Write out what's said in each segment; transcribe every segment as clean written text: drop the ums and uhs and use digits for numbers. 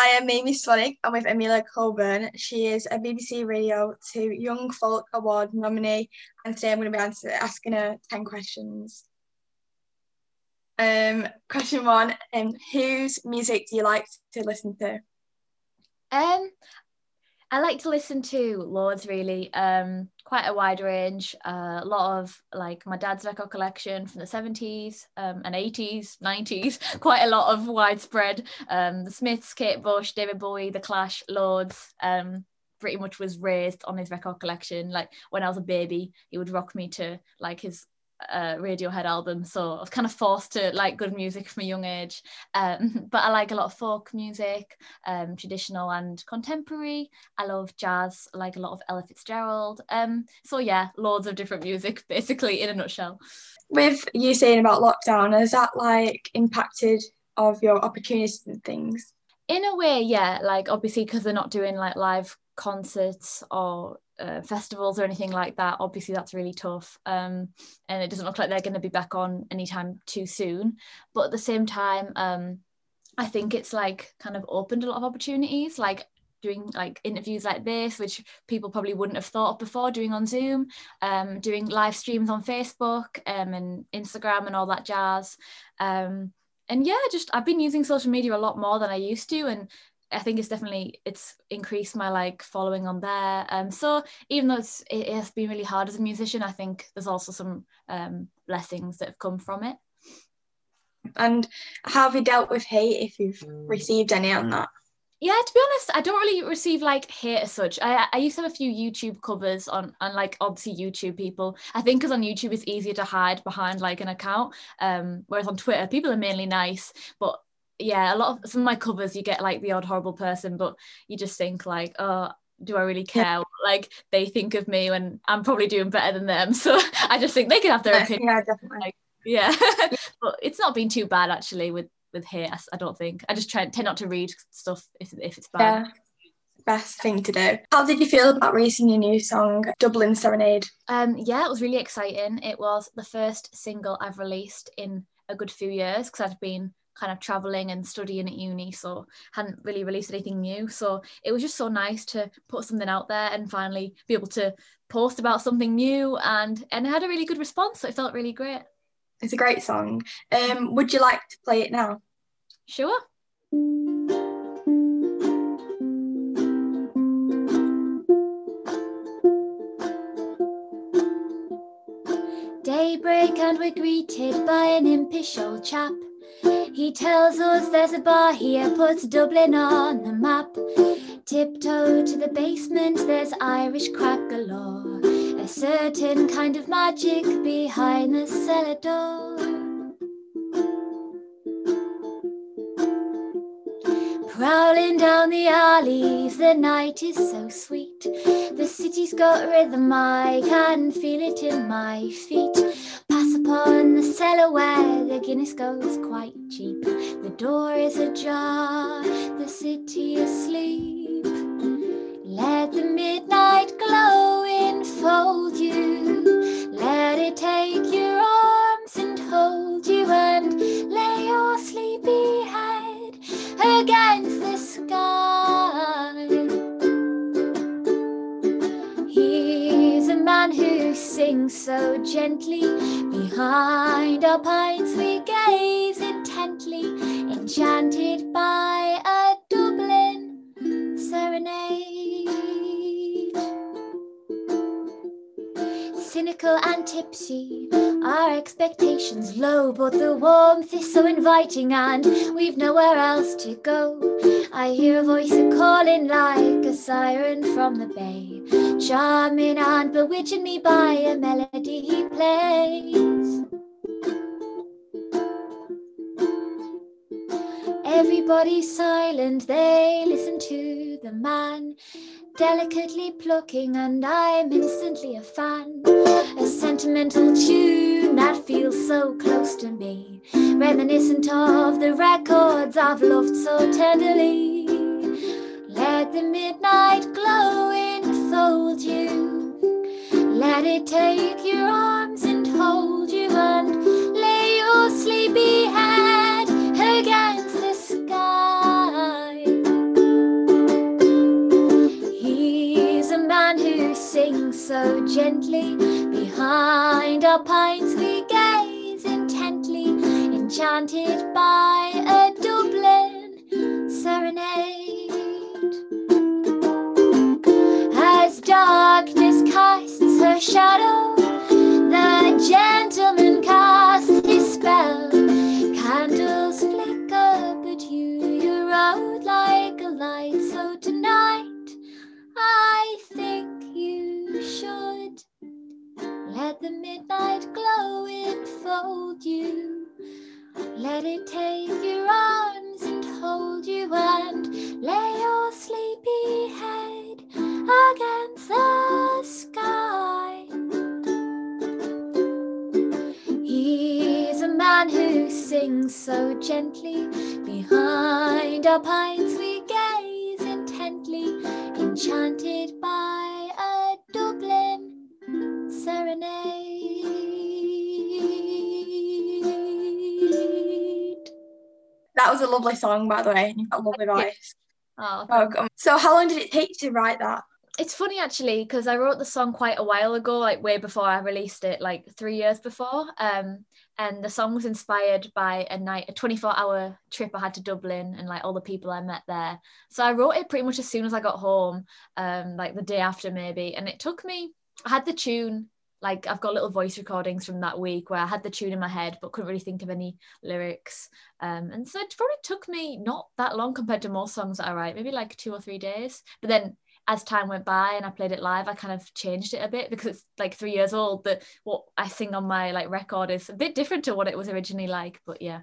Hi, I'm Mamie Swanick. I'm with Amelia Colburn. She is a BBC Radio 2 Young Folk Award nominee, and today I'm going to be asking her 10 questions. Question one, whose music do you like to listen to? I like to listen to loads, really, quite a wide range, a lot of like my dad's record collection from the 70s and 80s, 90s, quite a lot of widespread, The Smiths, Kate Bush, David Bowie, The Clash, loads, pretty much was raised on his record collection. Like when I was a baby, he would rock me to like his Radiohead album, so I was kind of forced to like good music from a young age, but I like a lot of folk music, traditional and contemporary. I love jazz. I like a lot of Ella Fitzgerald, so yeah, loads of different music basically in a nutshell. With you saying about lockdown, has that like impacted of your opportunities and things? In a way, yeah, like obviously because they're not doing like live concerts or festivals or anything like that, obviously that's really tough, and it doesn't look like they're going to be back on anytime too soon, but at the same time I think it's like kind of opened a lot of opportunities, like doing like interviews like this, which people probably wouldn't have thought of before, doing on Zoom, doing live streams on Facebook and Instagram and all that jazz, and yeah, just I've been using social media a lot more than I used to, and I think it's increased my like following on there. So even though it has been really hard as a musician, I think there's also some blessings that have come from it. And how have you dealt with hate, if you've received any on that? Yeah, to be honest, I don't really receive like hate as such. I used to have a few YouTube covers on like obviously YouTube people. I think because on YouTube it's easier to hide behind like an account, whereas on Twitter people are mainly nice, but yeah, some of my covers you get like the odd horrible person, but you just think like, oh, do I really care what, like they think of me when I'm probably doing better than them, so I just think they can have their opinion. Yeah, definitely. Like, yeah. But it's not been too bad actually with hate, I don't think. I just tend not to read stuff if it's bad. Yeah. Best thing to do. How did you feel about releasing your new song, Dublin Serenade? Yeah, it was really exciting. It was the first single I've released in a good few years, because I've been kind of traveling and studying at uni, so hadn't really released anything new, so it was just so nice to put something out there and finally be able to post about something new, and I had a really good response, so it felt really great. It's a great song. Would you like to play it now? Sure. Daybreak and we're greeted by an impish old chap. He tells us there's a bar here, puts Dublin on the map. Tiptoe to the basement, there's Irish crack galore. A certain kind of magic behind the cellar door. Prowling down the alleys, the night is so sweet. The city's got rhythm, I can feel it in my feet. Pass upon the cellar where the Guinness goes quite cheap. The door is ajar, the city asleep. Let the midnight glow enfold you. Let it take your arms and hold you, and lay your sleepy head against the sky. He's a man who sings so gently. Behind our pines we gaze intently, enchanted by a Dublin serenade. Cynical and tipsy, our expectations low, but the warmth is so inviting and we've nowhere else to go. I hear a voice calling like a siren from the bay, charming and bewitching me by a melody he plays. Everybody's silent, they listen to the man, delicately plucking, and I'm instantly a fan. A sentimental tune that feels so close to me, reminiscent of the records I've loved so tenderly. Let the midnight glow enfold you. Let it take your arms and hold you, and lay your sleepy head against the sky. gently. Behind our pines we gaze intently, enchanted by a Dublin serenade. As darkness casts her shadow, the gentleman casts his spell. Candles flicker, but you rode like a light. So tonight, I think you should let the midnight glow enfold you. Let it take your arms and hold you, and lay your sleepy head against the sky. He's a man who sings so gently. Behind our pines we gaze intently, enchanted by a Dublin serenade. That was a lovely song, by the way, and you've got a lovely voice. Oh, welcome. So how long did it take to write that? It's funny actually, because I wrote the song quite a while ago, like way before I released it, like 3 years before. And the song was inspired by a 24-hour trip I had to Dublin and like all the people I met there. So I wrote it pretty much as soon as I got home, like the day after maybe. And it took me, I had the tune, like I've got little voice recordings from that week where I had the tune in my head but couldn't really think of any lyrics. And so it probably took me not that long compared to most songs that I write, maybe like 2 or 3 days. But then as time went by and I played it live, I kind of changed it a bit because it's like 3 years old, but what I sing on my like record is a bit different to what it was originally like, but yeah.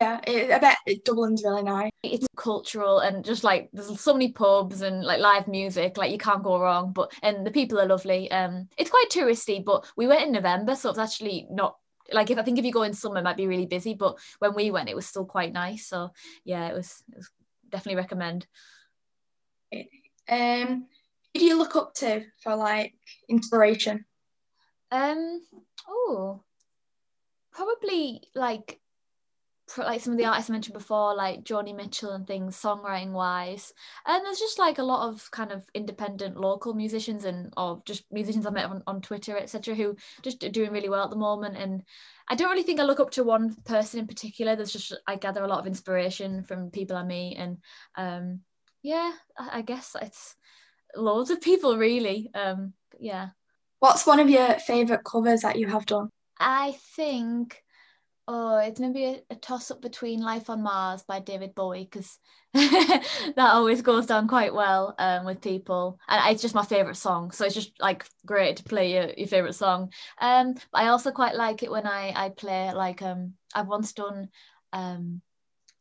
Yeah, I bet Dublin's really nice. It's cultural and just like there's so many pubs and like live music, like you can't go wrong, but and the people are lovely. It's quite touristy, but we went in November, so it's actually not like if you go in summer it might be really busy, but when we went it was still quite nice. So yeah, it was definitely recommend. Who do you look up to for like inspiration? Probably like some of the artists I mentioned before, like Joni Mitchell and things, songwriting wise. And there's just like a lot of kind of independent local musicians and or just musicians I met on Twitter, etc., who just are doing really well at the moment. And I don't really think I look up to one person in particular. There's just I gather a lot of inspiration from people I meet, and yeah, I guess it's loads of people, really. Yeah. What's one of your favourite covers that you have done? I think, it's maybe a toss-up between Life on Mars by David Bowie, because that always goes down quite well with people. And it's just my favourite song, so it's just, like, great to play your favourite song. But I also quite like it when I play, like, I've once done...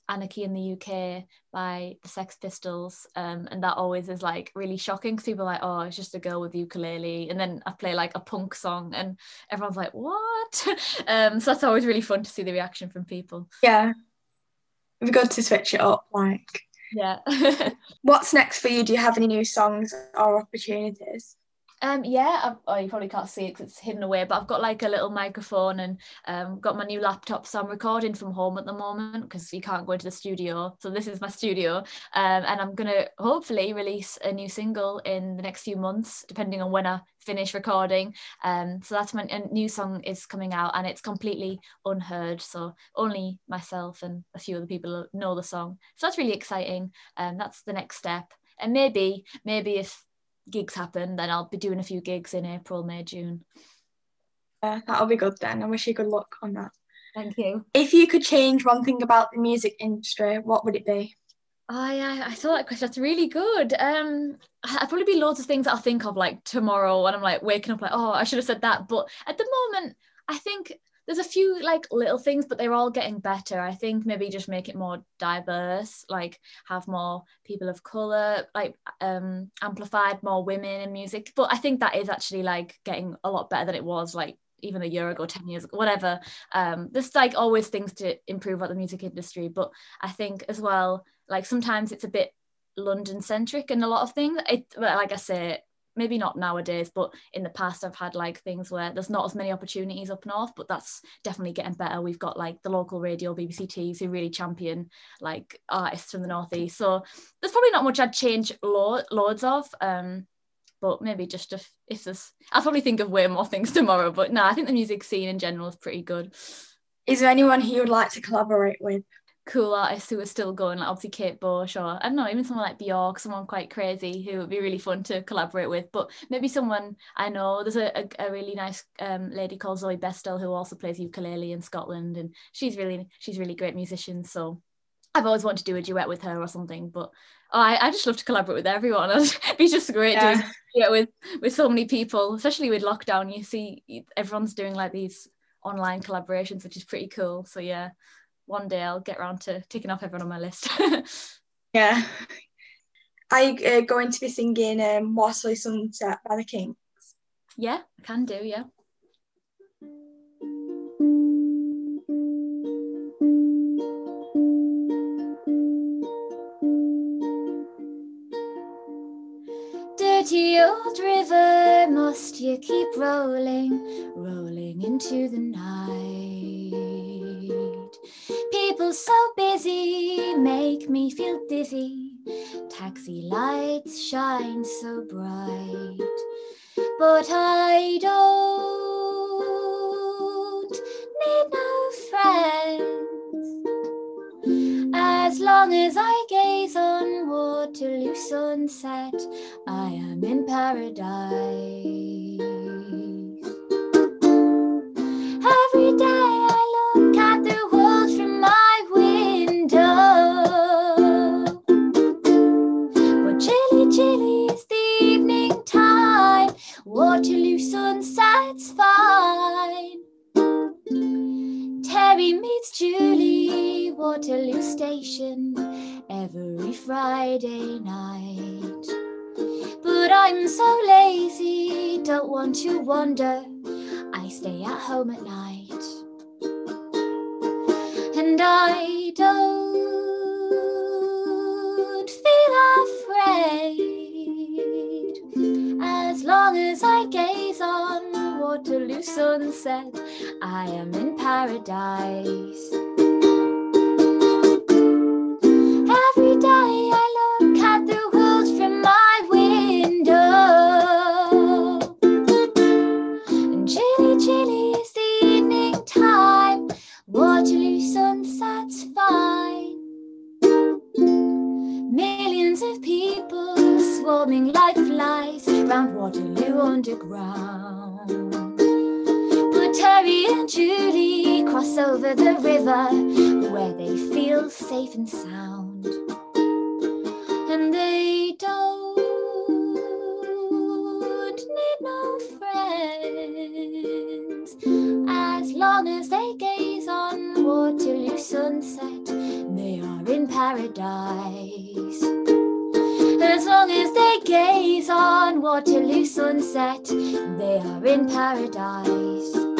Anarchy in the UK by the Sex Pistols, and that always is like really shocking because people are like, oh, it's just a girl with ukulele, and then I play like a punk song and everyone's like, what? So that's always really fun to see the reaction from people. Yeah, we've got to switch it up, like, yeah. What's next for you? Do you have any new songs or opportunities? You probably can't see it because it's hidden away, but I've got like a little microphone and got my new laptop, so I'm recording from home at the moment because you can't go into the studio, so this is my studio, and I'm going to hopefully release a new single in the next few months depending on when I finish recording, so that's my new song is coming out and it's completely unheard, so only myself and a few other people know the song, so that's really exciting, and that's the next step. And maybe if gigs happen, then I'll be doing a few gigs in April, May, June. Yeah, that'll be good then. I wish you good luck on that. Thank you. If you could change one thing about the music industry, what would it be? Oh yeah, I saw that question. That's really good. I'd probably be loads of things that I'll think of like tomorrow when I'm like waking up like, oh, I should have said that. But at the moment, I think there's a few like little things, but they're all getting better. I think maybe just make it more diverse, like have more people of colour, like amplified more women in music. But I think that is actually like getting a lot better than it was like even a year ago, 10 years ago, whatever. There's like always things to improve about the music industry. But I think as well, like sometimes it's a bit London centric and a lot of things. Like I say, maybe not nowadays, but in the past I've had like things where there's not as many opportunities up north, but that's definitely getting better. We've got like the local radio, BBC Tees, who really champion like artists from the northeast. So there's probably not much I'd change loads of. but maybe just if there's, I'll probably think of way more things tomorrow, but no, I think the music scene in general is pretty good. Is there anyone who you'd like to collaborate with? Cool artists who are still going, like obviously Kate Bush, or I don't know, even someone like Bjork, someone quite crazy who would be really fun to collaborate with. But maybe someone I know, there's a really nice lady called Zoe Bestel who also plays ukulele in Scotland, and she's really great musician, so I've always wanted to do a duet with her or something. But I just love to collaborate with everyone. It'd be just great doing a duet with so many people, especially with lockdown. You see everyone's doing like these online collaborations, which is pretty cool, so yeah, one day I'll get around to ticking off everyone on my list. Yeah. Are you going to be singing Waterloo Sunset by the Kinks? Yeah, I can do, yeah. Dirty old river, must you keep rolling, rolling into the night? People so busy make me feel dizzy, taxi lights shine so bright, but I don't need no friends. As long as I gaze on Waterloo sunset, I am in paradise. Every day I look at the world from my window, but chilly, chilly is the evening time. Waterloo sunset's fine. Terry meets Julie, Waterloo Station, every Friday night. But I'm so lazy, don't want to wander, I stay at home at night. And I don't feel afraid. As long as I gaze on Waterloo sunset, I am in paradise. Every day I look at the world from my window, and chilly, chilly is the evening time. Waterloo sunset's fine. Millions of people swarming like flies round Waterloo underground. But Terry and Julie cross over the river where they feel safe and sound. And they don't need no friends. As long as they gaze on Waterloo sunset, they are in paradise. As long as they gaze on Waterloo sunset, they are in paradise.